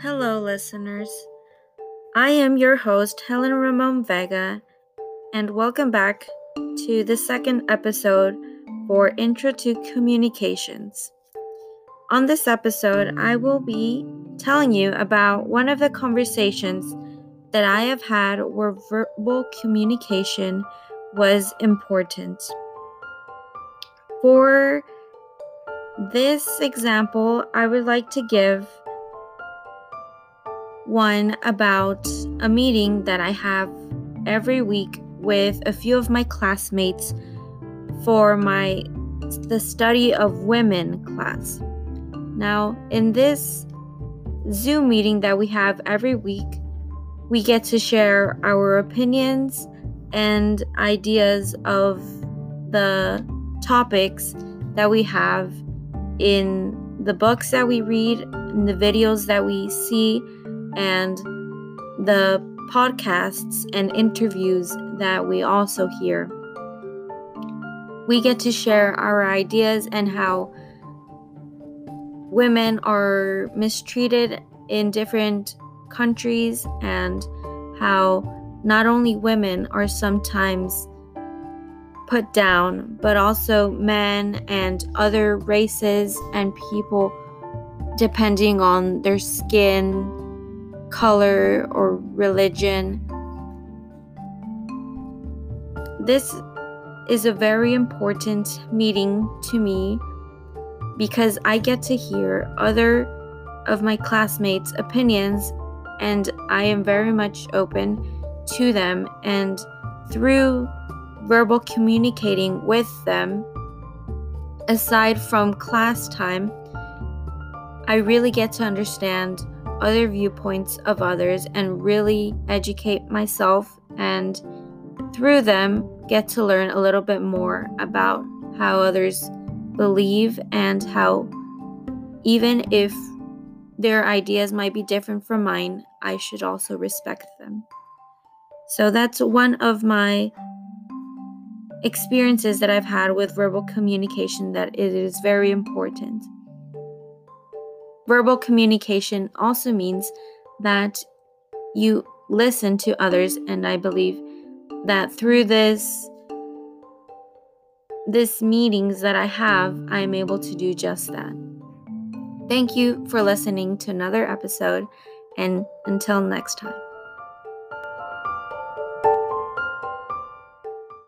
Hello, listeners. I am your host, Helen Ramon Vega, and welcome back to the second episode for Intro to Communications. On this episode, I will be telling you about one of the conversations that I have had where verbal communication was important. For this example, I would like to give one about a meeting that I have every week with a few of my classmates for the study of women class. Now, in this Zoom meeting that we have every week, we get to share our opinions and ideas of the topics that we have in the books that we read, in the videos that we see, and the podcasts and interviews that we also hear. We get to share our ideas and how women are mistreated in different countries and how not only women are sometimes put down, but also men and other races and people depending on their skin color, or religion. This is a very important meeting to me because I get to hear other of my classmates' opinions and I am very much open to them, and through verbal communicating with them, aside from class time, I really get to understand other viewpoints of others and really educate myself, and through them get to learn a little bit more about how others believe and how even if their ideas might be different from mine, I should also respect them. So that's one of my experiences that I've had with verbal communication, that it is very important. Verbal communication also means that you listen to others, and I believe that through this meetings that I have, I am able to do just that. Thank you for listening to another episode, and until next time.